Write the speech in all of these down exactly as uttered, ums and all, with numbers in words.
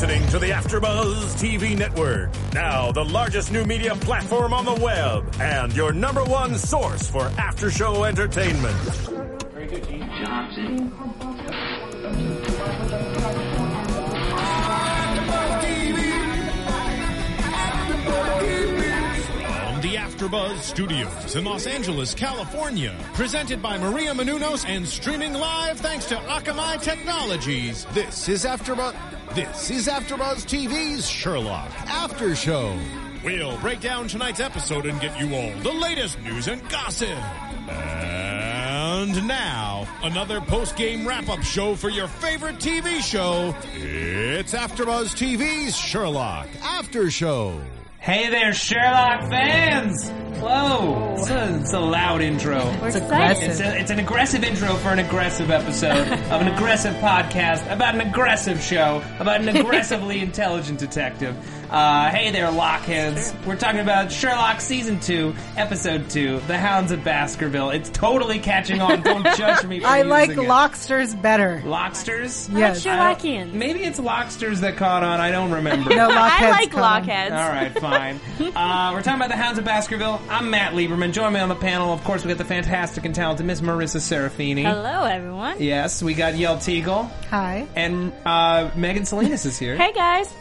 listening to the AfterBuzz T V Network, now the largest new media platform on the web, and your number one source for after-show entertainment. Very good, Gene Johnson. From the AfterBuzz Studios in Los Angeles, California, presented by Maria Menounos and streaming live thanks to Akamai Technologies. This is AfterBuzz. This is AfterBuzz T V's Sherlock After Show. We'll break down tonight's episode and get you all the latest news and gossip. And now, another post-game wrap-up show for your favorite T V show. It's AfterBuzz T V's Sherlock After Show. Hey there, Sherlock fans! Whoa, it's a, it's a loud intro. We're it's aggressive. It's, a, it's an aggressive intro for an aggressive episode of an aggressive podcast about an aggressive show about an aggressively intelligent detective. Uh, hey there, Lockheads. We're talking about Sherlock Season two, Episode two, The Hounds of Baskerville. It's totally catching on. Don't judge me for I like it. Locksters better. Locksters? Yes. Like Sherlockians. Maybe it's Locksters that caught on. I don't remember. No, I like Lockheads. All right, fine. Uh, we're talking about The Hounds of Baskerville. I'm Matt Lieberman. Join me on the panel. Of course, we got the fantastic and talented Miss Marissa Serafini. Hello, everyone. Yes, we got Yael Teagle. Hi. And uh, Megan Salinas is here. Hey, guys.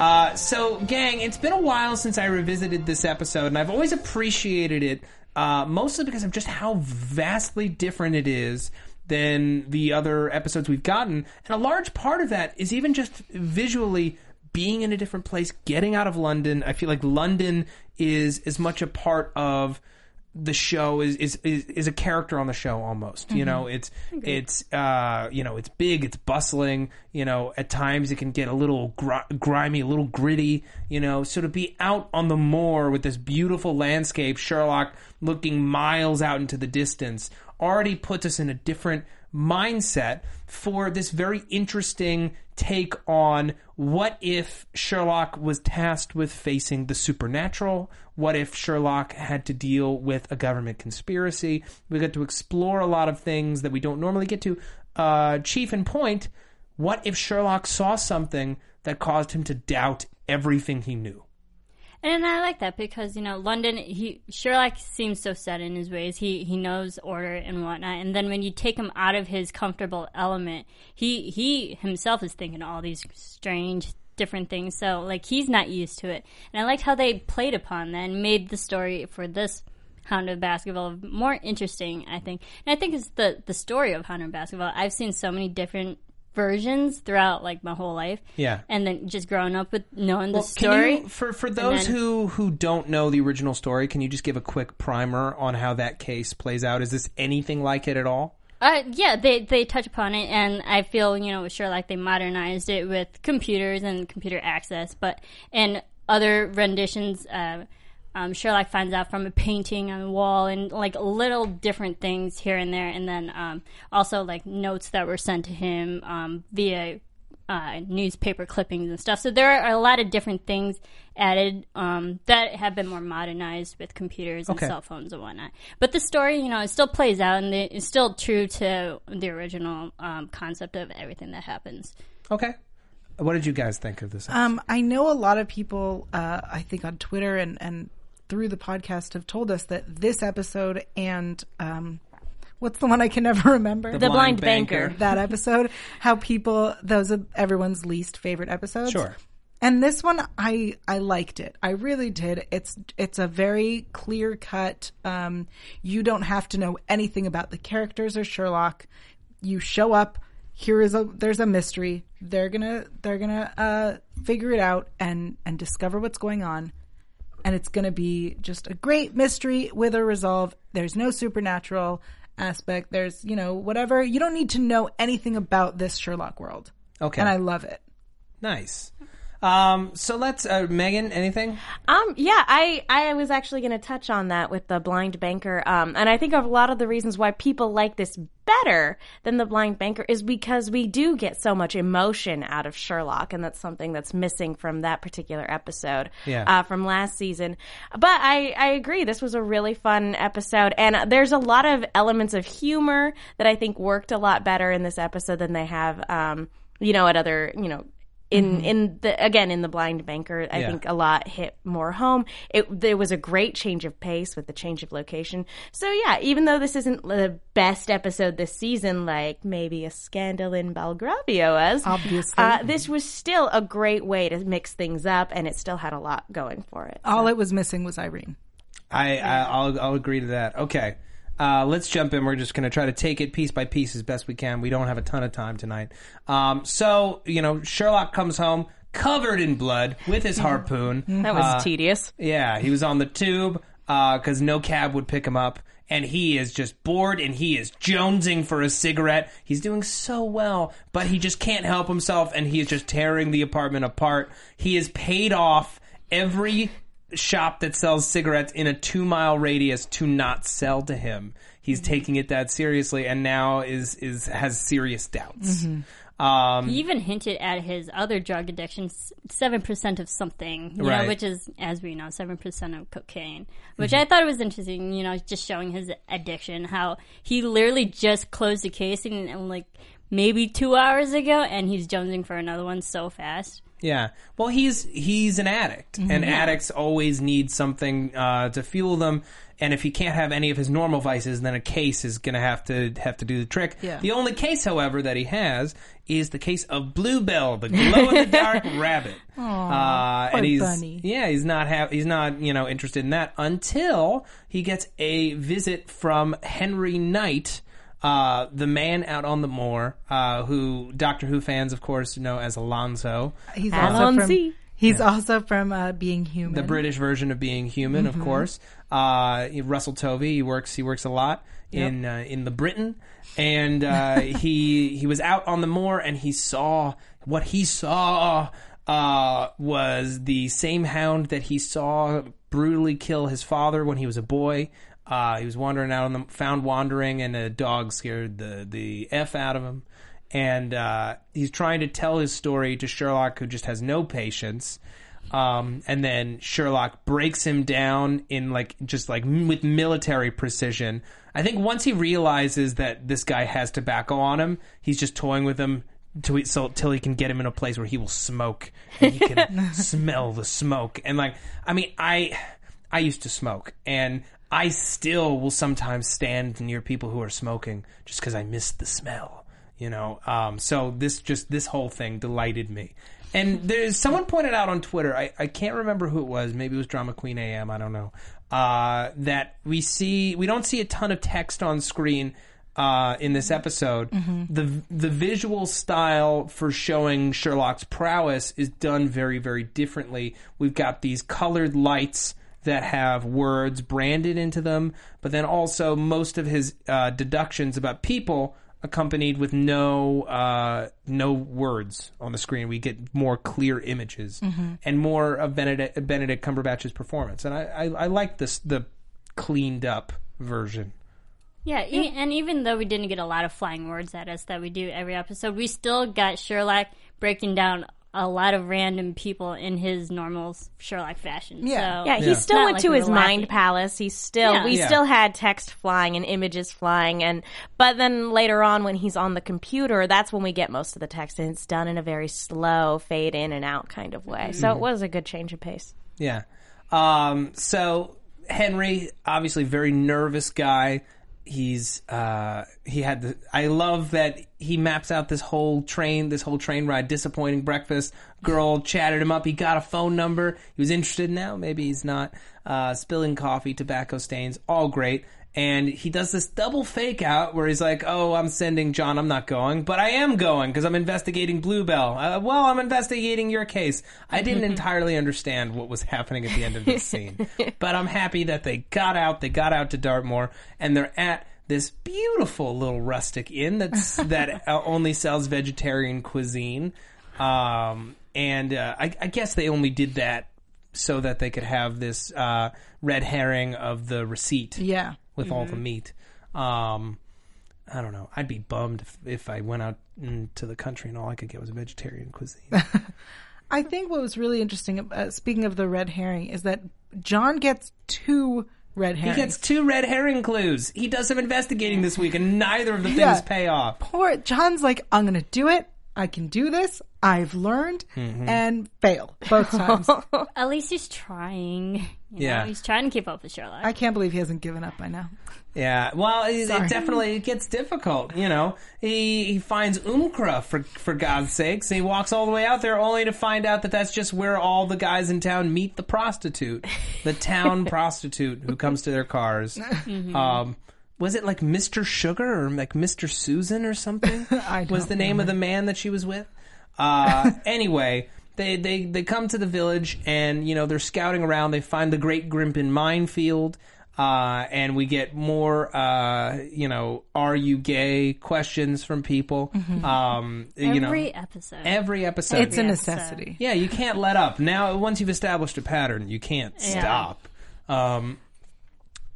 Uh, so, gang, it's been a while since I revisited this episode, and I've always appreciated it, uh, mostly because of just how vastly different it is than the other episodes we've gotten. And a large part of that is even just visually being in a different place, getting out of London. I feel like London is as much a part of the show is is, is, is a character on the show almost. Mm-hmm. You know, it's okay. it's uh you know it's big, it's bustling. You know, at times it can get a little gr- grimy, a little gritty. You know, so to be out on the moor with this beautiful landscape, Sherlock looking miles out into the distance, already puts us in a different mindset for this very interesting take on what if Sherlock was tasked with facing the supernatural? What if Sherlock had to deal with a government conspiracy? We get to explore a lot of things that we don't normally get to. Uh, Chief in point, what if Sherlock saw something that caused him to doubt everything he knew? And I like that because, you know, London, he Sherlock seems so set in his ways. He he knows order and whatnot. And then when you take him out of his comfortable element, he, he himself is thinking all these strange, different things. So, like, he's not used to it. And I liked how they played upon that and made the story for this Hound of Baskerville more interesting, I think. And I think it's the, the story of Hound of Baskerville. I've seen so many different versions throughout like my whole life, yeah, and then just growing up with knowing well, the story. Can you, for for those then, who who don't know the original story, can you just give a quick primer on how that case plays out? Is this anything like it at all? Uh, yeah, they they touch upon it, and I feel you know with Sherlock they modernized it with computers and computer access, but and other renditions. Uh, um, Sherlock finds out from a painting on the wall and like little different things here and there, and then um, also like notes that were sent to him um, via uh, newspaper clippings and stuff. So there are a lot of different things added um, that have been more modernized with computers and okay. cell phones and whatnot. But the story, you know, it still plays out and it's still true to the original um, concept of everything that happens. Okay. What did you guys think of this episode? Um, I know a lot of people, uh, I think on Twitter and, and through the podcast have told us that this episode and um, what's the one I can never remember? The, the Blind, Blind Banker. Banker. That episode, how people, those are everyone's least favorite episodes. Sure. And this one, I, I liked it. I really did. It's it's a very clear-cut, um, you don't have to know anything about the characters or Sherlock. You show up. Here is a there's a mystery. They're gonna they're gonna uh, figure it out and, and discover what's going on, and it's gonna be just a great mystery with a resolve. There's no supernatural aspect. There's you know whatever. You don't need to know anything about this Sherlock world. Okay, and I love it. Nice. Um, so let's, uh, Megan, anything? Um, yeah, I, I was actually going to touch on that with The Blind Banker. Um, and I think a lot of the reasons why people like this better than The Blind Banker is because we do get so much emotion out of Sherlock. And that's something that's missing from that particular episode, yeah. uh, from last season. But I, I agree. This was a really fun episode. And there's a lot of elements of humor that I think worked a lot better in this episode than they have, um, you know, at other, you know, in, in the, again, in The Blind Banker, I yeah. think a lot hit more home. It, there was a great change of pace with the change of location. So yeah, even though this isn't the best episode this season, like maybe A Scandal in Belgravia was, obviously, uh, this was still a great way to mix things up, and it still had a lot going for it. So. All it was missing was Irene. I, yeah. I I'll, I'll agree to that. Okay. Uh, let's jump in. We're just going to try to take it piece by piece as best we can. We don't have a ton of time tonight. Um, so, you know, Sherlock comes home covered in blood with his harpoon. That was uh, tedious. Yeah, he was on the tube because uh, no cab would pick him up. And he is just bored, and he is jonesing for a cigarette. He's doing so well, but he just can't help himself, and he is just tearing the apartment apart. He has paid off every shop that sells cigarettes in a two mile radius to not sell to him. He's mm-hmm. taking it that seriously, and now is is has serious doubts. Mm-hmm. Um, he even hinted at his other drug addiction, seven percent of something, you right. know, which is, as we know, seven percent of cocaine. Which mm-hmm. I thought was interesting. You know, just showing his addiction, how he literally just closed the case and, and like maybe two hours ago, and he's jonesing for another one so fast. Yeah. Well, he's he's an addict, and yeah. addicts always need something uh, to fuel them. And if he can't have any of his normal vices, then a case is going to have to have to do the trick. Yeah. The only case, however, that he has is the case of Bluebell, the glow in the dark rabbit. Aww, uh, and he's bunny. yeah, he's not ha- he's not you know interested in that until he gets a visit from Henry Knight. Uh, the man out on the moor, uh, who Doctor Who fans, of course, know as Alonzo. He's also from, he's yeah. also from uh, Being Human, the British version of Being Human, mm-hmm. of course. Uh, Russell Tovey, he works, he works a lot in yep. uh, in the Britain, and uh, he he was out on the moor, and he saw what he saw uh, was the same hound that he saw brutally kill his father when he was a boy. Uh, he was wandering out on the found wandering, and a dog scared the, the F out of him. And uh, he's trying to tell his story to Sherlock, who just has no patience. Um, and then Sherlock breaks him down in like just like with military precision. I think once he realizes that this guy has tobacco on him, he's just toying with him to, so till he can get him in a place where he will smoke and he can smell the smoke. And like, I mean, I I used to smoke, and I still will sometimes stand near people who are smoking just because I miss the smell, you know. Um, so this just this whole thing delighted me. And there's someone pointed out on Twitter, I, I can't remember who it was, maybe it was Drama Queen A M, I don't know, uh, that we see we don't see a ton of text on screen uh, in this episode. Mm-hmm. The the visual style for showing Sherlock's prowess is done very, very differently. We've got these colored lights that have words branded into them, but then also most of his uh, deductions about people accompanied with no uh, no words on the screen. We get more clear images mm-hmm. and more of Benedict, Benedict Cumberbatch's performance. And I, I, I like this the cleaned up version. Yeah, yeah. E- and even though we didn't get a lot of flying words at us that we do every episode, we still got Sherlock breaking down a lot of random people in his normal Sherlock fashion. Yeah, so yeah. He still went like to we his mind lacking. palace. He still yeah. we yeah. still had text flying and images flying, and but then later on when he's on the computer, that's when we get most of the text, and it's done in a very slow fade in and out kind of way. Mm-hmm. So it was a good change of pace. Yeah. Um, so Henry, obviously, very nervous guy. He's uh, he had the, I love that he maps out this whole train this whole train ride. Disappointing breakfast. Girl chatted him up. He got a phone number. He was interested. Now maybe he's not. Uh, spilling coffee, tobacco stains, all great. And he does this double fake out where he's like, "Oh, I'm sending John. I'm not going, but I am going because I'm investigating Bluebell." Uh, well, I'm investigating your case. I didn't entirely understand what was happening at the end of this scene, but I'm happy that they got out. They got out to Dartmoor, and they're at this beautiful little rustic inn that's that only sells vegetarian cuisine. Um, and uh, I, I guess they only did that so that they could have this uh, red herring of the receipt. Yeah. With mm-hmm. all the meat. Um, I don't know. I'd be bummed if, if I went out into the country and all I could get was vegetarian cuisine. I think what was really interesting, uh, speaking of the red herring, is that John gets two red herrings. He gets two red herring clues. He does some investigating this week, and neither of the things yeah. pay off. Poor John's like, I'm going to do it. I can do this, I've learned, mm-hmm. and fail both times. At least he's trying. You yeah. know, he's trying to keep up with Sherlock. I can't believe he hasn't given up by now. Yeah. Well, it, it definitely it gets difficult, you know. He he finds Umkra, for for God's sakes. He walks all the way out there only to find out that that's just where all the guys in town meet the prostitute. The town prostitute who comes to their cars. Mm-hmm. Um Was it like Mister Sugar or like Mister Susan or something? I don't was the name remember. Of the man that she was with? Uh, anyway, they, they, they come to the village and, you know, they're scouting around. They find the Great Grimpen Minefield. Uh, and we get more, uh, you know, are you gay questions from people. Mm-hmm. Um, every you know, episode. Every episode. It's every a necessity. Episode. Yeah, you can't let up. Now, once you've established a pattern, you can't yeah. stop. Um,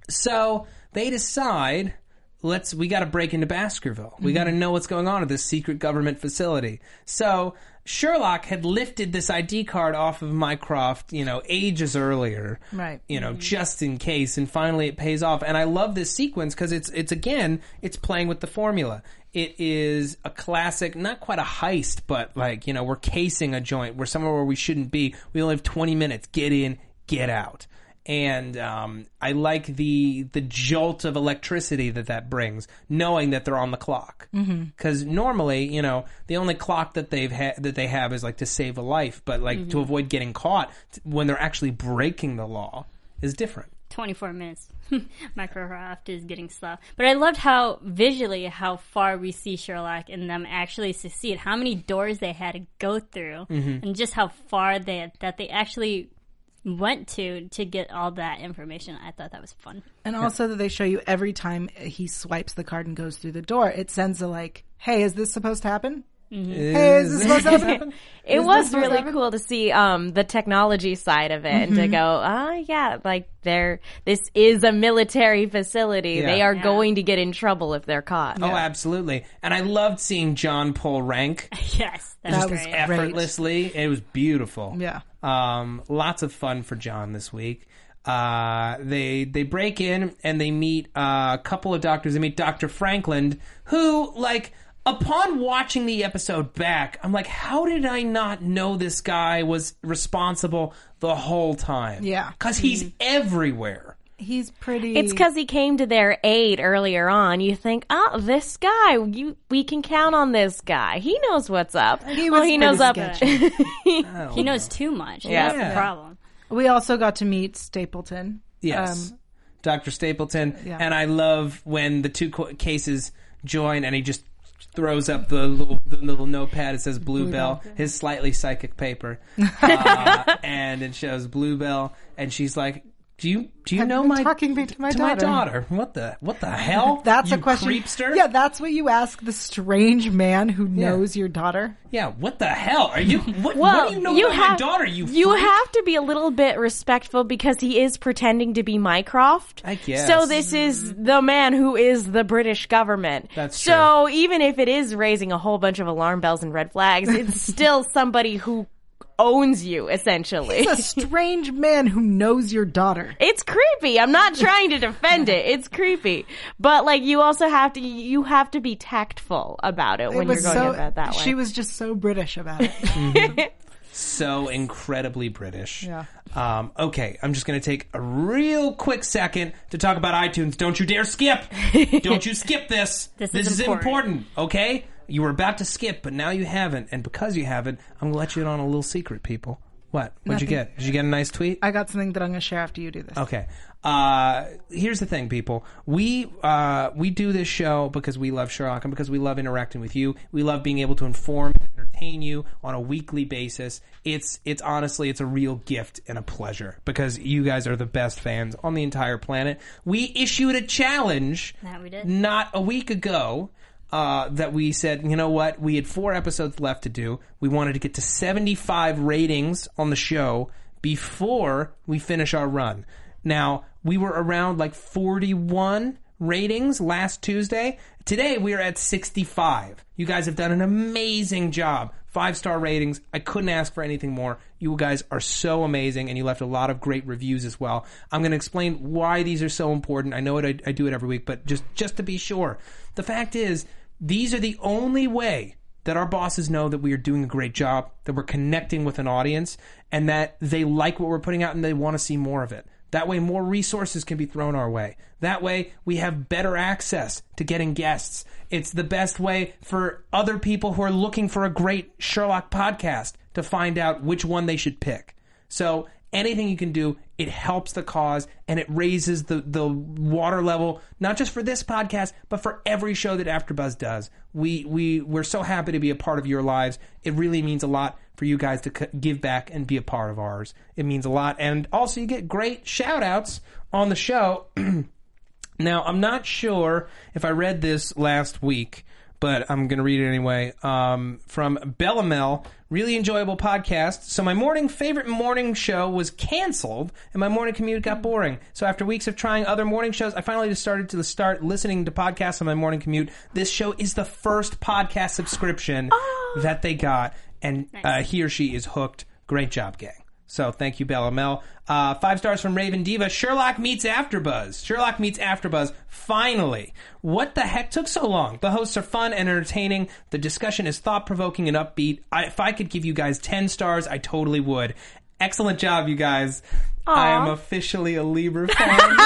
so... They decide, let's we got to break into Baskerville. We got to know what's going on at this secret government facility. So Sherlock had lifted this I D card off of Mycroft, you know, ages earlier, right? You know, mm-hmm. just in case. And finally, it pays off. And I love this sequence because it's it's again, it's playing with the formula. It is a classic, not quite a heist, but like you know, we're casing a joint. We're somewhere where we shouldn't be. We only have twenty minutes. Get in, get out. And um, I like the the jolt of electricity that that brings, knowing that they're on the clock. Because mm-hmm. normally, you know, the only clock that they've ha- that they have is like to save a life, but like mm-hmm. to avoid getting caught t- when they're actually breaking the law is different. Twenty-four minutes. Mycroft is getting slow, but I loved how visually how far we see Sherlock and them actually succeed. How many doors they had to go through, mm-hmm. and just how far they that they actually. Went to to get all that information. I thought that was fun. And also that they show you every time he swipes the card and goes through the door, it sends a like, hey, is this supposed to happen? Mm-hmm. Hey, is this supposed to happen? It is was really happen? Cool to see um, the technology side of it mm-hmm. and to go, oh, yeah, like they're, this is a military facility. Yeah. They are yeah. going to get in trouble if they're caught. Oh, yeah. absolutely. And I loved seeing John pull rank. yes. That just was great. Effortlessly. It was beautiful. Yeah. Um, lots of fun for John this week. Uh, they they break in and they meet uh, a couple of doctors. They meet Doctor Frankland, who, like, upon watching the episode back, I'm like, how did I not know this guy was responsible the whole time? Yeah. Because he's mm. everywhere. He's pretty... It's because he came to their aid earlier on. You think, oh, this guy, you, we can count on this guy. He knows what's up. He well, he knows up. he know. knows too much. Yeah. That's yeah. the problem. We also got to meet Stapleton. Yes. Um, Doctor Stapleton. Yeah. And I love when the two co- cases join and he just throws up the little, the little notepad. It says Bluebell, Bluebell, his slightly psychic paper. uh, and it shows Bluebell. And she's like... Do you do you I've know my talking to, my, to daughter. my daughter? What the what the hell? That's you a question. Creepster? Yeah, that's what you ask the strange man who yeah. knows your daughter. Yeah, what the hell are you? What, well, what do you know you about have, my daughter? You you freak? Have to be a little bit respectful because he is pretending to be Mycroft. I guess. So this is the man who is the British government. That's true. So even if it is raising a whole bunch of alarm bells and red flags, it's still somebody who. Owns you, essentially. He's a strange man who knows your daughter. It's creepy. I'm not trying to defend it. It's creepy. But, like, you also have to, you have to be tactful about it, it when you're going so, about that way. She was just so British about it. Mm-hmm. So incredibly British. Yeah. Um, okay, I'm just going to take a real quick second to talk about iTunes. Don't you dare skip. Don't you skip this. This, this is, is important. important, okay? You were about to skip, but now you haven't. And because you haven't, I'm going to let you in on a little secret, people. What? What'd Nothing. you get? Did you get a nice tweet? I got something that I'm going to share after you do this. Okay. Uh, here's the thing, people. We uh, we do this show because we love Sherlock and because we love interacting with you. We love being able to inform and entertain you on a weekly basis. It's it's honestly, it's a real gift and a pleasure because you guys are the best fans on the entire planet. We issued a challenge that we did. not a week ago. Uh, that we said, you know what, we had four episodes left to do. We wanted to get to seventy-five ratings on the show before we finish our run. Now, we were around like forty-one ratings last Tuesday. Today, we are at sixty-five. You guys have done an amazing job. Five-star ratings. I couldn't ask for anything more. You guys are so amazing, and you left a lot of great reviews as well. I'm going to explain why these are so important. I know it, I, I do it every week, but just, just to be sure. The fact is... These are the only way that our bosses know that we are doing a great job, that we're connecting with an audience, and that they like what we're putting out and they want to see more of it. That way, more resources can be thrown our way. That way, we have better access to getting guests. It's the best way for other people who are looking for a great Sherlock podcast to find out which one they should pick. So anything you can do, it helps the cause, and it raises the, the water level, not just for this podcast, but for every show that AfterBuzz does. We, we, we're so happy to be a part of your lives. It really means a lot for you guys to give back and be a part of ours. It means a lot. And also, you get great shout-outs on the show. Now, I'm not sure if I read this last week, but I'm going to read it anyway. Um, from Bellamel, really enjoyable podcast. So my morning favorite morning show was canceled, and my morning commute got boring. So after weeks of trying other morning shows, I finally just started to start listening to podcasts on my morning commute. This show is the first podcast subscription oh. that they got, and nice. uh, he or she is hooked. Great job, gang. So thank you, Bellamel. Uh, five stars from Raven Diva. Sherlock meets AfterBuzz. Sherlock meets AfterBuzz. Finally. What the heck took so long? The hosts are fun and entertaining. The discussion is thought-provoking and upbeat. I, if I could give you guys ten stars, I totally would. Excellent job, you guys. Aww. I am officially a Lieber fan.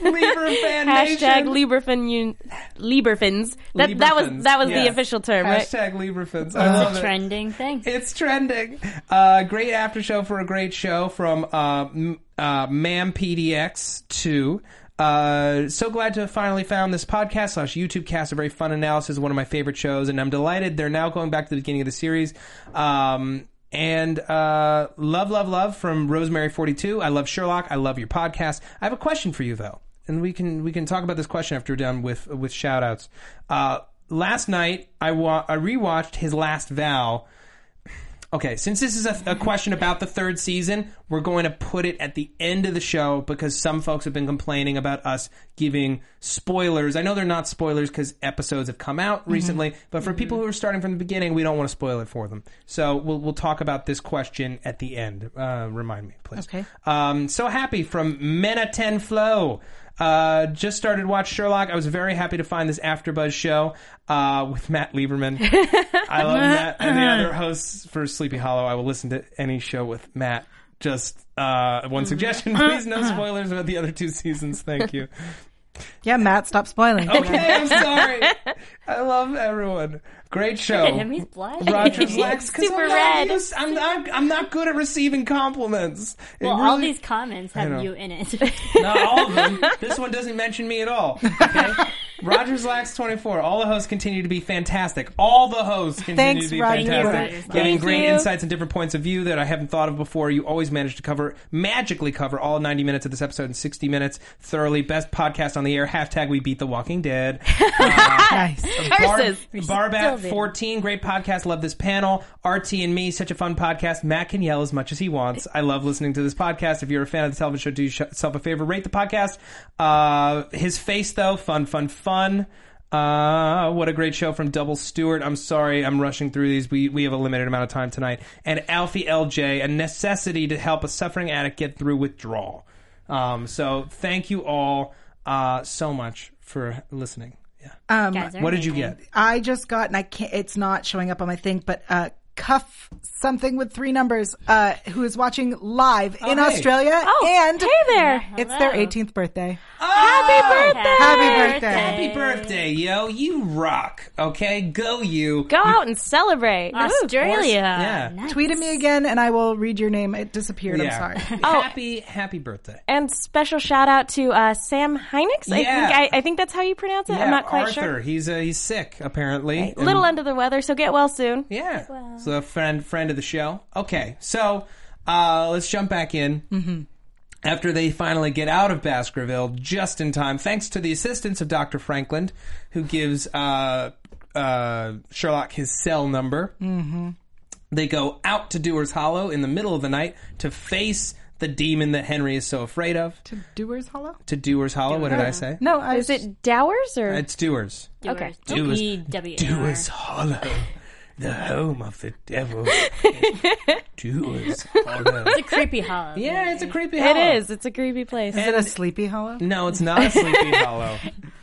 Lieber fan nation. Hashtag Lieberfin un- Lieberfins. That, that was, that was yeah. the official term, right? Hashtag Lieberfins. I love it. Trending thing. It's trending. Uh, great after show for a great show from uh, uh, MamPDX two. Uh, so glad to have finally found this podcast slash YouTube cast. A very fun analysis of one of my favorite shows, and I'm delighted they're now going back to the beginning of the series. Um... And uh, love, love, love from Rosemary forty-two. I love Sherlock. I love your podcast. I have a question for you, though. And we can we can talk about this question after we're done with, with shout-outs. Uh, last night, I, wa- I rewatched His Last Vow. Okay, since this is a, a question about the third season, we're going to put it at the end of the show because some folks have been complaining about us giving spoilers. I know they're not spoilers because episodes have come out recently, mm-hmm. but for mm-hmm. people who are starting from the beginning, we don't want to spoil it for them. So we'll we'll talk about this question at the end. Uh, remind me, please. Okay. Um, so happy from Menaten Flow. Uh, just started watch Sherlock. I was very happy to find this AfterBuzz show uh, with Matt Lieberman. I love Matt and the other hosts for Sleepy Hollow. I will listen to any show with Matt. Just uh, one suggestion, please, no spoilers about the other two seasons. Thank you. Yeah, Matt, stop spoiling. Okay, I'm sorry. I love everyone. Great show. Look at him, he's blind. Rogers Lacks. Super I'm red. Not used, I'm, not, I'm not good at receiving compliments. It well, really, all these comments have you in it. Not all of them. This one doesn't mention me at all. Okay? Rogers Lacks twenty-four. All the hosts continue to be fantastic. All the hosts continue Thanks, to be Rogers. fantastic. Thank Getting you. great insights and different points of view that I haven't thought of before. You always manage to cover, magically cover all ninety minutes of this episode in sixty minutes. Thoroughly best podcast on the air. Hashtag we beat the Walking Dead. Uh, nice. Barb, Barbat fourteen. Great podcast. Love this panel. R T and me. Such a fun podcast. Matt can yell as much as he wants. I love listening to this podcast. If you're a fan of the television show, do yourself a favor. Rate the podcast. Uh, his face, though. Fun, fun, fun. Fun. Uh, what a great show from Double Stewart. I'm sorry I'm rushing through these. We we have a limited amount of time tonight. And Alfie L J, a necessity to help a suffering addict get through withdrawal. Um, so thank you all uh, so much for listening. Yeah. Um, what did you get? I just got, and I can't, it's not showing up on my thing, but uh, Cuff something with three numbers, uh, who is watching live oh, in hey. Australia. Oh, and hey there. Yeah, it's their eighteenth birthday. Oh, happy birthday. Happy birthday. Happy birthday, yo. You rock. Okay, go you. Go out and celebrate. Australia. Ooh, yeah. Nice. Tweet at me again and I will read your name. It disappeared. Yeah. I'm sorry. Oh, happy, happy birthday. And special shout out to uh, Sam Hynix. Yeah. I think I, I think that's how you pronounce it. Yeah, I'm not quite Arthur. sure. He's uh, he's sick, apparently. Right. A little under the weather, so get well soon. Yeah. Well. So a friend friend of the show. Okay, so uh, let's jump back in. Mm-hmm. After they finally get out of Baskerville, just in time, thanks to the assistance of Doctor Franklin, who gives uh, uh, Sherlock his cell number, mm-hmm. they go out to Dewar's Hollow in the middle of the night to face the demon that Henry is so afraid of. To Dewar's Hollow? To Dewar's Hollow. Dewar. What did I say? No, I was... Is it Dowers or? It's Dewar's. Dewar. Okay. Dewar. Dewar's Hollow. The home of the devil. Dewar's Hollow. It's a creepy hollow. Yeah, right? It's a creepy hollow. It is. It's a creepy place. Is and it a sleepy hollow? No, it's not a sleepy hollow.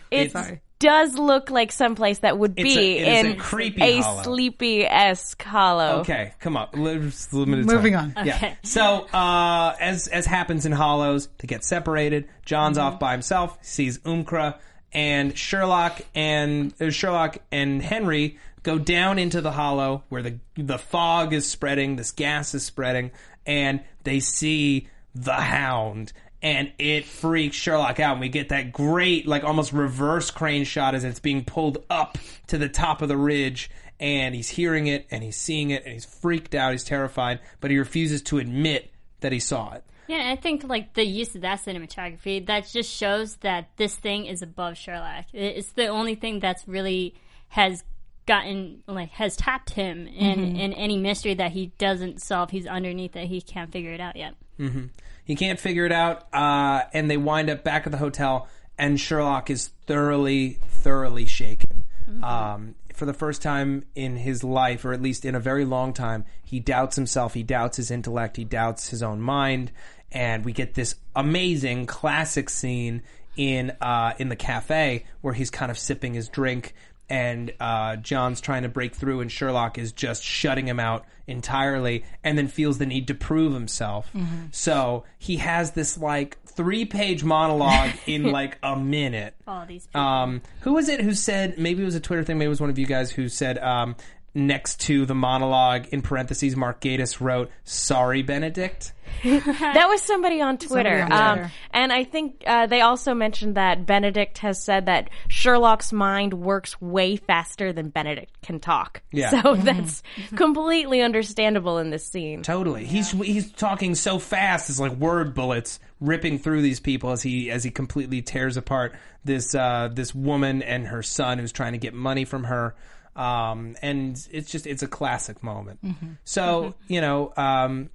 It's, it's does look like someplace that would it's be a, in a, creepy a sleepy-esque hollow. Okay, come on. Limited Moving time. on. Okay. Yeah. So, uh, as as happens in hollows, they get separated. John's mm-hmm. off by himself, sees Umkra, and Sherlock and uh, Sherlock and Henry go down into the hollow where the the fog is spreading, this gas is spreading, and they see the Hound. And it freaks Sherlock out. And we get that great, like, almost reverse crane shot as it's being pulled up to the top of the ridge. And he's hearing it, and he's seeing it, and he's freaked out. He's terrified. But he refuses to admit that he saw it. Yeah, and I think, like, the use of that cinematography, that just shows that this thing is above Sherlock. It's the only thing that's really has gotten, like, has tapped him in, mm-hmm. in any mystery that he doesn't solve. He's underneath it. He can't figure it out yet. Mm-hmm. He can't figure it out, uh, and they wind up back at the hotel, and Sherlock is thoroughly, thoroughly shaken. Mm-hmm. Um, for the first time in his life, or at least in a very long time, he doubts himself, he doubts his intellect, he doubts his own mind, and we get this amazing classic scene in uh, in the cafe where he's kind of sipping his drink, and uh, John's trying to break through, and Sherlock is just shutting him out entirely, and then feels the need to prove himself. Mm-hmm. So he has this, like, three-page monologue in, like, a minute. All these people. Um, who was it who said, maybe it was a Twitter thing, maybe it was one of you guys who said, um, next to the monologue, in parentheses, Mark Gatiss wrote, "Sorry, Benedict." That was somebody on Twitter. Somebody on Twitter. Um, and I think uh, they also mentioned that Benedict has said that Sherlock's mind works way faster than Benedict can talk. Yeah. So mm-hmm. that's completely understandable in this scene. Totally. Yeah. He's he's talking so fast, it's like word bullets ripping through these people as he as he completely tears apart this uh, this woman and her son who's trying to get money from her. Um, and it's just, it's a classic moment. Mm-hmm. So, mm-hmm. you know, um...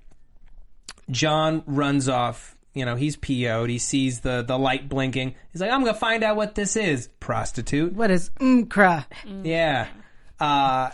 John runs off, you know, he's P O'd, he sees the, the light blinking. He's like, I'm going to find out what this is, prostitute. What is Umkra? Mm. Yeah. Uh,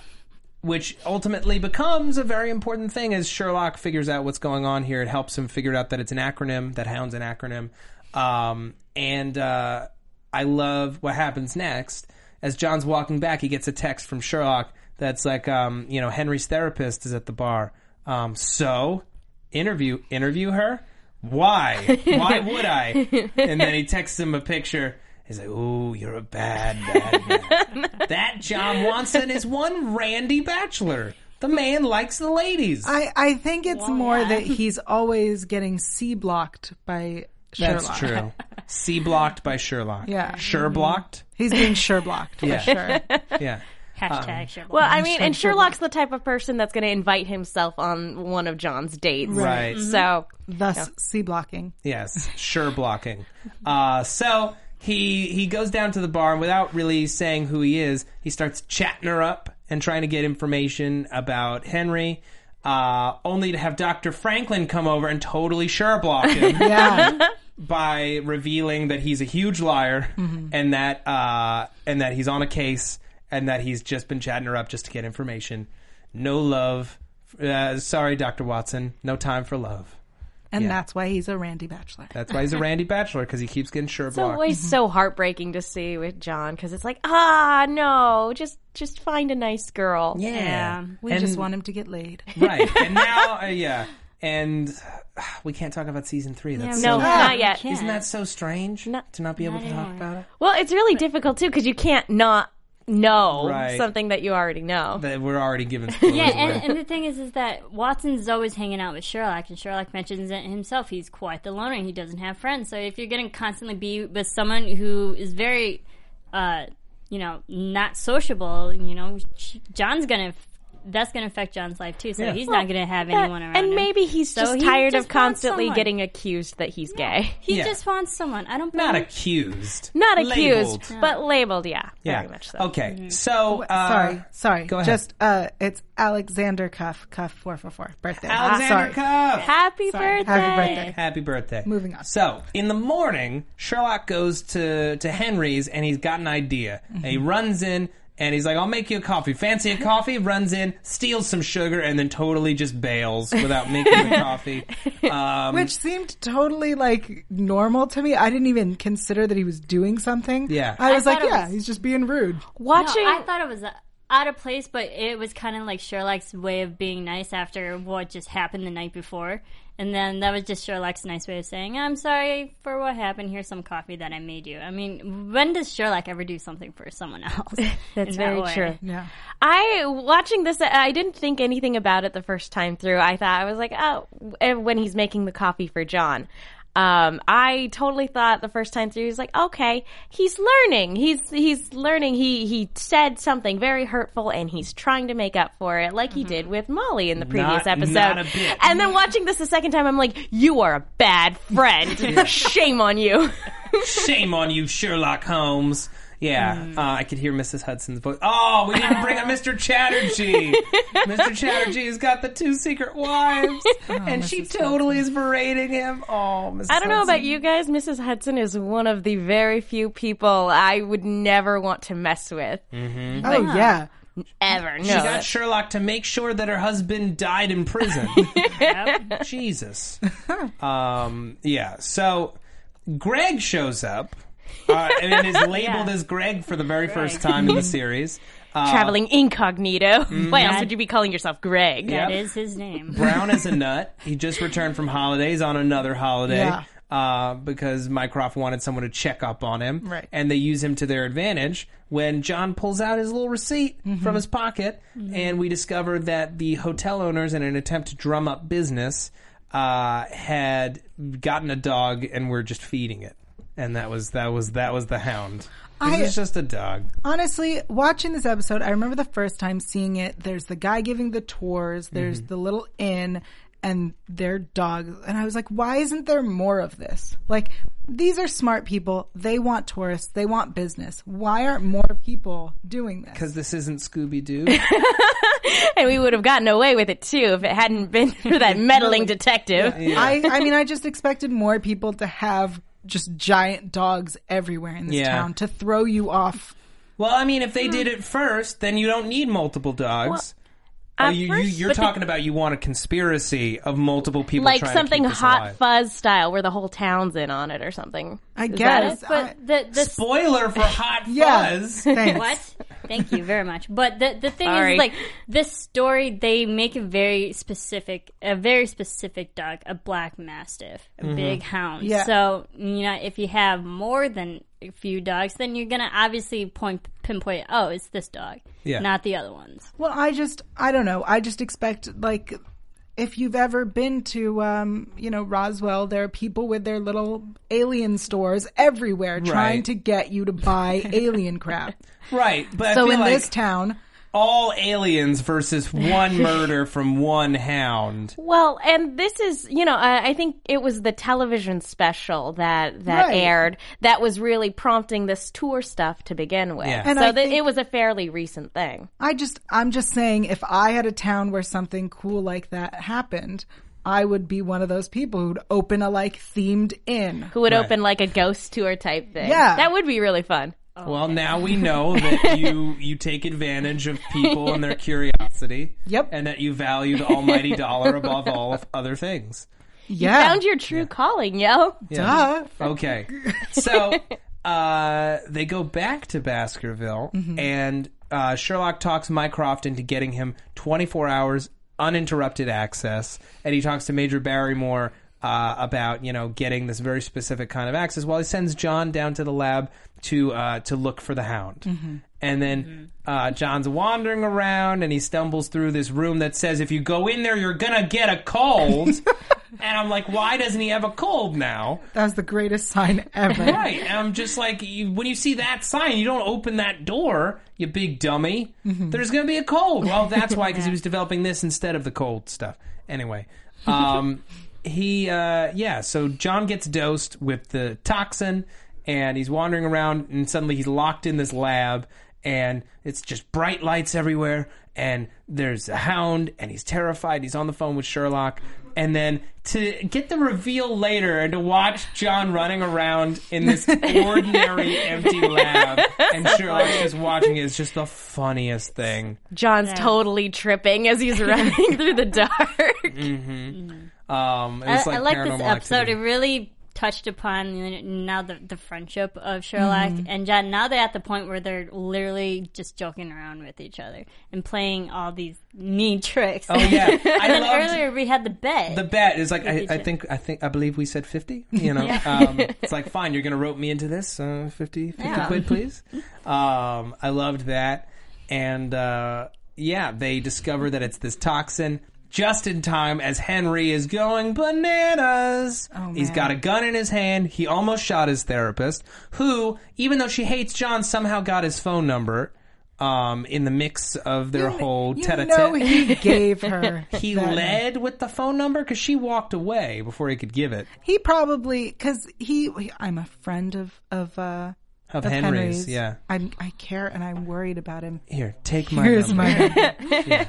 which ultimately becomes a very important thing as Sherlock figures out what's going on here. It helps him figure out that it's an acronym, that Hound's an acronym. Um, and uh, I love what happens next. As John's walking back, he gets a text from Sherlock that's like, um, you know, Henry's therapist is at the bar. Um, so... Interview, interview her? Why? Why would I? And then he texts him a picture. He's like, "Ooh, you're a bad, bad man." That John Watson is one Randy Bachelor. The man likes the ladies. I, I think it's well, more yeah. that he's always getting C-blocked by Sherlock. That's true. C-blocked by Sherlock. Yeah. Sure-blocked? He's being sure-blocked, for yeah. sure. Yeah. Hashtag um, Sherlock. Well, I mean, and Sherlock's the type of person that's going to invite himself on one of John's dates. Right. Mm-hmm. So, thus, you know. C-blocking. Yes, sure-blocking. uh, so, he he goes down to the bar, and without really saying who he is, he starts chatting her up and trying to get information about Henry, uh, only to have Doctor Franklin come over and totally sure-block him. Yeah. By revealing that he's a huge liar, mm-hmm. and that uh, and that he's on a case... And that he's just been chatting her up just to get information. No love. Uh, sorry, Doctor Watson. No time for love. And yeah. that's why he's a Randy Bachelor. That's why he's a Randy Bachelor, because he keeps getting sure-blocked. It's always mm-hmm. so heartbreaking to see with John, because it's like, ah, no, just just find a nice girl. Yeah. yeah. We and, just want him to get laid. Right. And now, uh, yeah. And uh, we can't talk about season three. That's yeah, so, no, ah, not yet. Isn't that so strange not, to not be able not to talk anymore. about it? Well, it's really but, difficult, too, because you can't not... No, right. something that you already know. That we're already given spoilers. Yeah, and, and the thing is is that Watson's always hanging out with Sherlock, and Sherlock mentions it himself. He's quite the loner, and he doesn't have friends. So if you're going to constantly be with someone who is very, uh, you know, not sociable, you know, John's going to... That's going to affect John's life, too, so yeah. he's well, not going to have that, anyone around and him. And maybe he's so just he tired just of constantly getting accused that he's yeah. gay. He yeah. just wants someone. I don't Not him. accused. Not labeled. accused, no. but labeled, yeah. yeah. Very much so. Okay, mm-hmm. so... Uh, sorry, sorry. Go ahead. Just, uh, it's Alexander Cuff, Cuff four four four, birthday. Alexander ah, Cuff! Happy sorry. birthday! Happy birthday. Happy birthday. Moving on. So, in the morning, Sherlock goes to, to Henry's, and he's got an idea. Mm-hmm. And he runs in... And he's like, I'll make you a coffee. Fancy a coffee? Runs in, steals some sugar, and then totally just bails without making the coffee. Um, Which seemed totally, like, normal to me. I didn't even consider that he was doing something. Yeah. I was I like, yeah, was... he's just being rude. Watching... No, I thought it was... A- out of place, but it was kind of like Sherlock's way of being nice after what just happened the night before. And then that was just Sherlock's nice way of saying, I'm sorry for what happened. Here's some coffee that I made you. I mean, when does Sherlock ever do something for someone else? That's very that true. Yeah. I, watching this, I didn't think anything about it the first time through. I thought, I was like, oh, when he's making the coffee for John. Um, I totally thought the first time through, he was like, okay, he's learning. He's he's learning. He he said something very hurtful, and he's trying to make up for it like mm-hmm. he did with Molly in the previous not, episode. Not a bit. And then watching this the second time, I'm like, you are a bad friend. Shame on you. Shame on you, Sherlock Holmes. Yeah, mm. uh, I could hear Missus Hudson's voice. Oh, we didn't bring up Mister Chatterjee. Mister Chatterjee's got the two secret wives, oh, and Missus she totally Hudson. Is berating him. Oh, Missus I don't Hudson. Know about you guys. Missus Hudson is one of the very few people I would never want to mess with. Mm-hmm. Like, oh, yeah. Ever. No. She got Sherlock to make sure that her husband died in prison. Yep. Jesus. Um, yeah, so Greg shows up. Uh, and it is labeled yeah. as Greg for the very Greg. First time in the series. Uh, Traveling incognito. Mm-hmm. Why else would you be calling yourself Greg? That yep. is his name. Brown is a nut. He just returned from holidays on another holiday yeah. uh, because Mycroft wanted someone to check up on him. Right. And they use him to their advantage when John pulls out his little receipt mm-hmm. from his pocket. Mm-hmm. And we discover that the hotel owners, in an attempt to drum up business, uh, had gotten a dog and were just feeding it. And that was that was that was the hound. It was just a dog. Honestly, watching this episode, I remember the first time seeing it. There's the guy giving the tours. There's mm-hmm. the little inn and their dog. And I was like, why isn't there more of this? Like, these are smart people. They want tourists. They want business. Why aren't more people doing this? Because this isn't Scooby-Doo. And we would have gotten away with it, too, if it hadn't been for that meddling detective. Yeah, yeah. I, I mean, I just expected more people to have... just giant dogs everywhere in this yeah. town to throw you off. Well, I mean, if they did it first, then you don't need multiple dogs. Well, oh, you, first, you, you're talking the, about you want a conspiracy of multiple people like trying to keep this alive. Like something Hot Fuzz style where the whole town's in on it or something. I Is guess. But I, the, the spoiler for Hot yeah, Fuzz. Thanks. What? Thank you very much. But the, the thing Sorry. Is, like, this story, they make a very specific, a very specific dog, a black mastiff, a mm-hmm. big hound. Yeah. So, you know, if you have more than a few dogs, then you're going to obviously point, pinpoint, oh, it's this dog, yeah. not the other ones. Well, I just, I don't know. I just expect, like, if you've ever been to, um, you know, Roswell, there are people with their little alien stores everywhere right. trying to get you to buy alien crap. Right. But so I feel in like this town... all aliens versus one murder from one hound. Well, and this is, you know, I, I think it was the television special that, that right. aired that was really prompting this tour stuff to begin with. Yeah. So th- it was a fairly recent thing. I just, I'm just saying, if I had a town where something cool like that happened, I would be one of those people who'd open a, like, themed inn. Who would right. open, like, a ghost tour type thing. Yeah. That would be really fun. Oh, well, okay. Now we know that you, you take advantage of people and their curiosity. Yep. And that you value the almighty dollar above all of other things. Yeah. You found your true yeah. calling, yo. Yeah. Duh. Okay. So uh, they go back to Baskerville, mm-hmm. and uh, Sherlock talks Mycroft into getting him twenty-four hours uninterrupted access, and he talks to Major Barrymore Uh, about, you know, getting this very specific kind of access while he sends John down to the lab to uh, to look for the hound. Mm-hmm. And then mm-hmm. uh, John's wandering around and he stumbles through this room that says, if you go in there, you're going to get a cold. And I'm like, why doesn't he have a cold now? That was the greatest sign ever. Right. And I'm just like, you, when you see that sign, you don't open that door, you big dummy. Mm-hmm. There's going to be a cold. Well, that's why, because he was developing this instead of the cold stuff. Anyway. Um... He, uh, yeah, so John gets dosed with the toxin, and he's wandering around, and suddenly he's locked in this lab, and it's just bright lights everywhere, and there's a hound, and he's terrified. He's on the phone with Sherlock, and then to get the reveal later and to watch John running around in this ordinary empty lab and Sherlock just watching it is just the funniest thing. John's yeah. totally tripping as he's running through the dark. Mm-hmm. Um, it was I, like I like this episode. Activity. It really touched upon now the, the friendship of Sherlock mm-hmm. and John. Now they're at the point where they're literally just joking around with each other and playing all these mean tricks. Oh yeah, I loved, earlier we had the bet. The bet is like I, I think I think I believe we said fifty. You know, yeah. um, it's like fine, you're gonna rope me into this uh, fifty, fifty yeah. quid, please. Um, I loved that, and uh, yeah, they discover that it's this toxin. Just in time as Henry is going bananas. Oh, he's got a gun in his hand. He almost shot his therapist, who, even though she hates John, somehow got his phone number um, in the mix of their you, whole tete-a-tete. You know he gave her. He led with the phone number because she walked away before he could give it. He probably, because he, he, I'm a friend of, of, uh, Of, of Henry's, Henry's. yeah. I'm, I care and I'm worried about him. Here, take my Here's number. my number. yeah.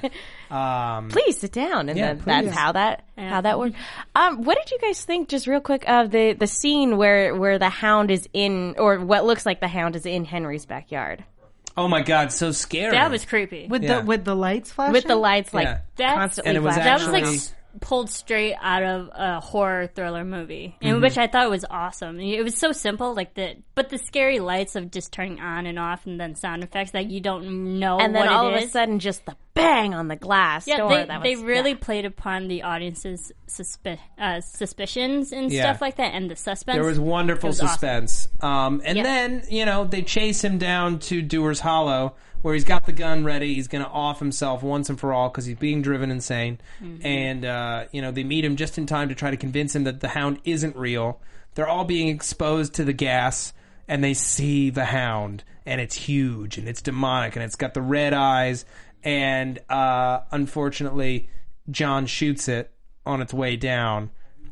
um, Please sit down. And yeah, then that's how that yeah. how that worked. Um, what did you guys think, just real quick, of the, the scene where, where the hound is in, or what looks like the hound is in Henry's backyard? Oh my God, so scary. That was creepy. With, yeah. the, with the lights flashing? With the lights like yeah. that constantly and it was flashing. Actually, that was like... pulled straight out of a horror thriller movie, in mm-hmm. which I thought was awesome. It was so simple, like the but the scary lights of just turning on and off, and then sound effects that you don't know. And then what all it of is. a sudden, just the bang on the glass yeah, door. They, that was, they really yeah. played upon the audience's suspi- uh, suspicions and yeah. stuff like that, and the suspense. There was wonderful was suspense. Awesome. Um, and yeah. then you know they chase him down to Dewar's Hollow, where he's got the gun ready. He's going to off himself once and for all because he's being driven insane. Mm-hmm. And, uh, you know, they meet him just in time to try to convince him that the hound isn't real. They're all being exposed to the gas, and they see the hound, and it's huge, and it's demonic, and it's got the red eyes. And, uh, unfortunately, John shoots it on its way down.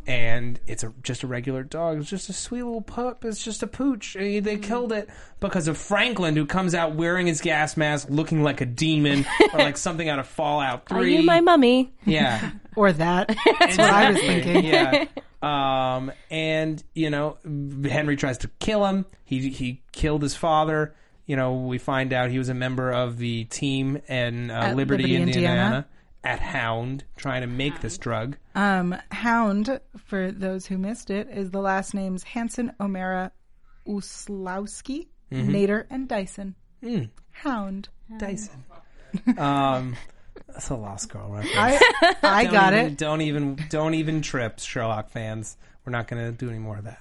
And it's a, just a regular dog. It's just a sweet little pup. It's just a pooch. They killed it because of Franklin, who comes out wearing his gas mask, looking like a demon or like something out of Fallout three. Are you my mummy? Yeah. Or that. That's what I was thinking. Yeah. Um, and, you know, Henry tries to kill him. He he killed his father. You know, we find out he was a member of the team in uh, Liberty, Liberty, Indiana. Indiana. At Hound, trying to make this drug. Um, Hound, for those who missed it, is the last names Hansen, O'Mara, Uslowski, mm-hmm. Nader, and Dyson. Mm. Hound. Dyson. um, that's a Lost Girl reference. I, I got even, it. Don't even, don't even trip, Sherlock fans. We're not going to do any more of that.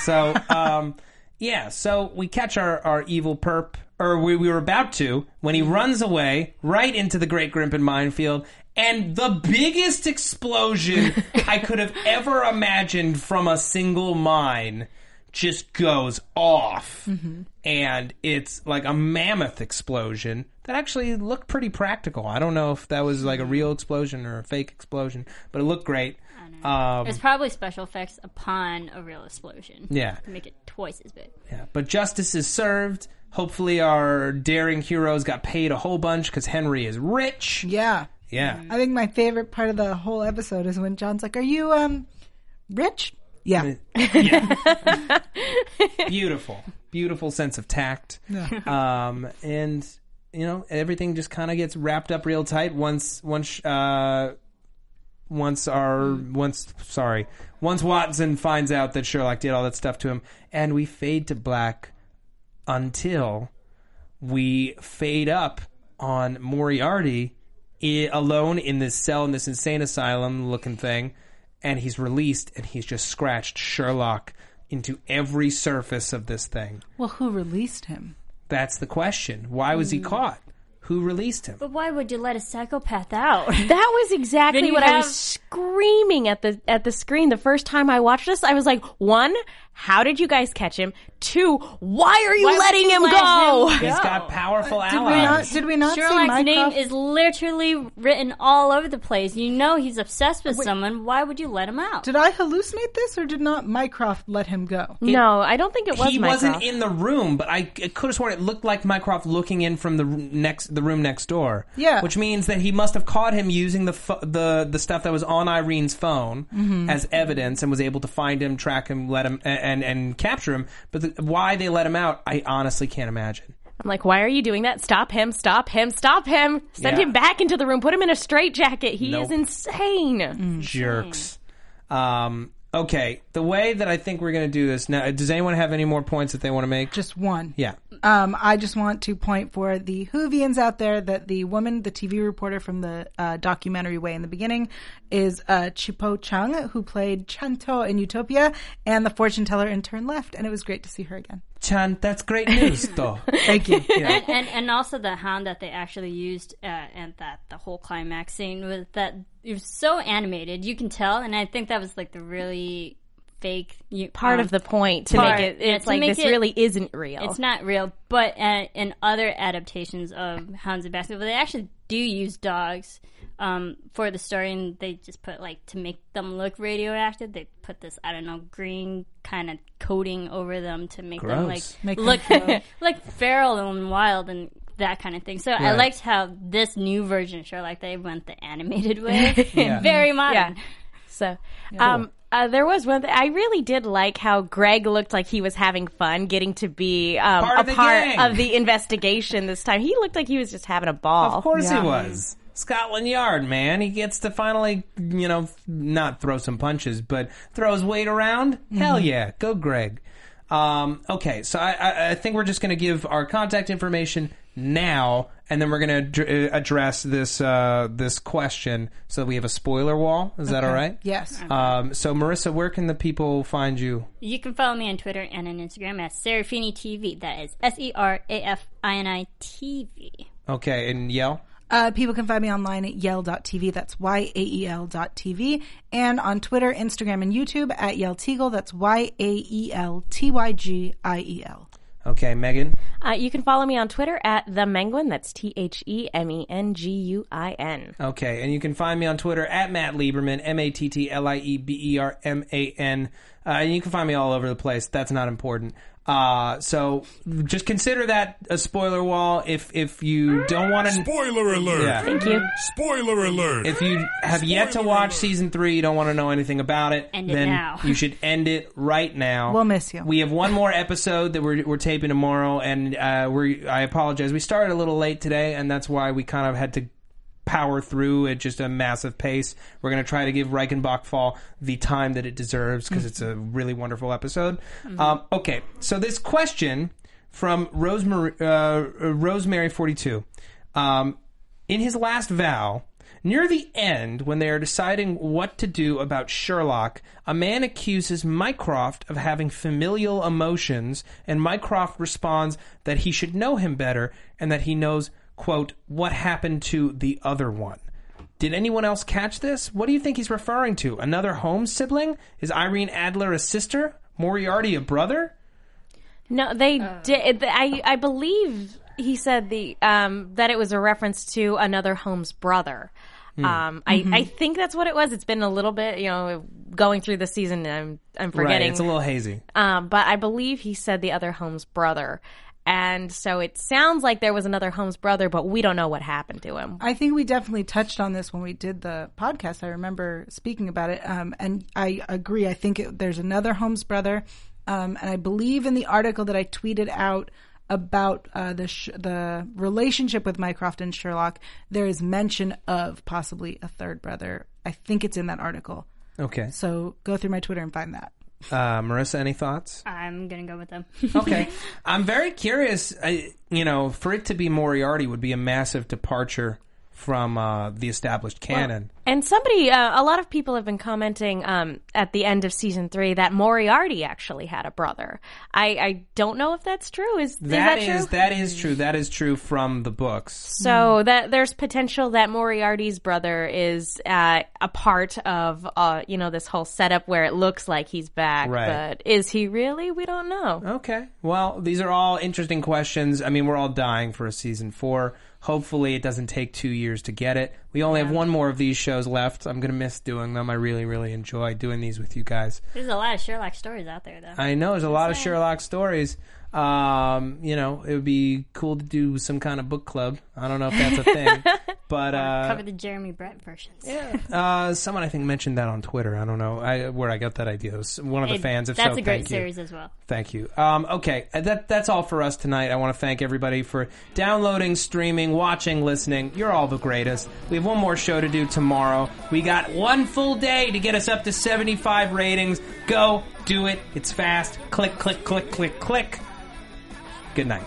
So, um, yeah, so we catch our, our evil perp. Or we, we were about to, when he runs away right into the Great Grimpen Minefield, and the biggest explosion I could have ever imagined from a single mine just goes off. Mm-hmm. And it's like a mammoth explosion that actually looked pretty practical. I don't know if that was like a real explosion or a fake explosion, but it looked great. Um, it's probably special effects upon a real explosion. Yeah. To make it twice as big. Yeah, but justice is served. Hopefully our daring heroes got paid a whole bunch because Henry is rich. Yeah. Yeah. I think my favorite part of the whole episode is when John's like, are you um rich? Yeah. yeah. Beautiful. Beautiful sense of tact. Yeah. Um, and, you know, everything just kind of gets wrapped up real tight once... once uh, Once our once sorry, once Watson finds out that Sherlock did all that stuff to him, and we fade to black until we fade up on Moriarty I- alone in this cell in this insane asylum looking thing, and he's released and he's just scratched Sherlock into every surface of this thing. Well, who released him? That's the question. Why was he caught? Who released him? But why would you let a psychopath out? That was exactly what have... I was screaming at the at the screen the first time I watched this. I was like, one, how did you guys catch him? Two, why are you why letting him, let go? him go? He's She's got powerful uh, did allies. We not, did we not Sherlock's see Mycroft? Sherlock's name is literally written all over the place. You know he's obsessed with Wait, someone. Why would you let him out? Did I hallucinate this, or did not Mycroft let him go? It, no, I don't think it was he Mycroft. He wasn't in the room, but I could have sworn it looked like Mycroft looking in from the next the room next door. Yeah. Which means that he must have caught him using the fo- the, the stuff that was on Irene's phone mm-hmm. as evidence and was able to find him, track him, let him, and, and, and capture him. But the, why they let him out, I honestly can't imagine. I'm like, why are you doing that? Stop him, stop him, stop him. Send yeah. him back into the room. Put him in a straitjacket. He nope. is insane. Mm. Jerks. Um, okay, the way that I think we're going to do this now, does anyone have any more points that they want to make? Just one. Yeah. Um, I just want to point for the Whovians out there that the woman, the T V reporter from the uh, documentary way in the beginning, is uh, Chipo Chung, who played Chanto in Utopia, and the fortune teller in Turn Left, and it was great to see her again. Chan, that's great news, though. Thank you. Yeah. And, and and also the hound that they actually used, uh, and that the whole climax scene was that it was so animated, you can tell, and I think that was like the really fake you, part um, of the point to part, make it. It's yeah, like this it, really isn't real. It's not real, but uh, in other adaptations of Hounds of Baskerville, they actually do use dogs um, for the story, and they just put like to make them look radioactive. They put this I don't know green kind of coating over them to make Gross. them like make look them like feral and wild and that kind of thing. So yeah. I liked how this new version of Sherlock they went the animated way, yeah. very modern. Yeah. So, yeah. um. Cool. Uh, there was one. Th- I really did like how Greg looked like he was having fun getting to be um, part of a the part gang. of the investigation this time. He looked like he was just having a ball. Of course yeah. he was. Scotland Yard, man. He gets to finally, you know, not throw some punches, but throw his weight around. Mm-hmm. Hell yeah. Go, Greg. Um, okay, so I, I, I think we're just going to give our contact information now, and then we're going to ad- address this uh, this question so we have a spoiler wall. Is okay. that all right? Yes. Um, so, Marissa, where can the people find you? You can follow me on Twitter and on Instagram at Serafini T V. That is S E R A F I N I T V. Okay, and Yael? Uh, people can find me online at Yael dot T V. That's Y A E L dot T V. And on Twitter, Instagram, and YouTube at Yael Teagle. That's Y A E L T Y G I E L. Okay, Megan? Uh, you can follow me on Twitter at The Menguin. That's T H E M E N G U I N. Okay, and you can find me on Twitter at Matt Lieberman, M A T T L I E B E R M A N. Uh, and you can find me all over the place. That's not important. Uh, so just consider that a spoiler wall. If if you don't want to, spoiler alert. Yeah. Thank you. Spoiler alert. If you have spoiler yet to watch alert. season three, you don't want to know anything about it, end then it now. You should end it right now. We'll miss you. We have one more episode that we're we're taping tomorrow, and uh, we I apologize. We started a little late today, and that's why we kind of had to power through at just a massive pace. We're going to try to give Reichenbach Fall the time that it deserves because it's a really wonderful episode. Mm-hmm. Um, okay, so this question from Rosemary, uh, Rosemary forty-two. Um, in his last vow, near the end, when they are deciding what to do about Sherlock, a man accuses Mycroft of having familial emotions, and Mycroft responds that he should know him better and that he knows, quote, what happened to the other one. Did anyone else catch this? What do you think he's referring to? Another Holmes sibling? Is Irene Adler a sister? Moriarty a brother? No, they uh. did. I, I believe he said the um, that it was a reference to another Holmes brother. Mm. Um, I, mm-hmm. I think that's what it was. It's been a little bit, you know, going through the season, I'm, I'm forgetting. Right, it's a little hazy. Um, but I believe he said the other Holmes brother. And so it sounds like there was another Holmes brother, but we don't know what happened to him. I think we definitely touched on this when we did the podcast. I remember speaking about it, um, and I agree. I think it, there's another Holmes brother, um, and I believe in the article that I tweeted out about uh, the sh- the relationship with Mycroft and Sherlock, there is mention of possibly a third brother. I think it's in that article. Okay. So go through my Twitter and find that. Uh, Marissa, any thoughts? I'm going to go with them. Okay. I'm very curious. I, you know, for it to be Moriarty would be a massive departure from uh, the established canon. Well, And somebody, uh, a lot of people have been commenting um, at the end of season three that Moriarty actually had a brother. I, I don't know if that's true. Is that, is that is, true? That is true. That is true from the books. So mm. that there's potential that Moriarty's brother is uh, a part of uh, you know, this whole setup where it looks like he's back, right. But is he really? We don't know. Okay. Well, these are all interesting questions. I mean, we're all dying for a season four. Hopefully it doesn't take two years to get it. We only yeah. have one more of these shows left. I'm going to miss doing them. I really, really enjoy doing these with you guys. There's a lot of Sherlock stories out there, though. I know. There's a lot of Sherlock stories. Um, you know, it would be cool to do some kind of book club. I don't know if that's a thing. But uh, cover the Jeremy Brett versions. Yeah. uh, someone, I think, mentioned that on Twitter. I don't know I, where I got that idea. It was one of the it, fans. If that's so, a great series you. as well. Thank you. Um, okay. That, that's all for us tonight. I want to thank everybody for downloading, streaming, watching, listening. You're all the greatest. We have one more show to do tomorrow. We got one full day to get us up to seventy-five ratings. Go do it. It's fast. Click, click, click, click, click. Good night.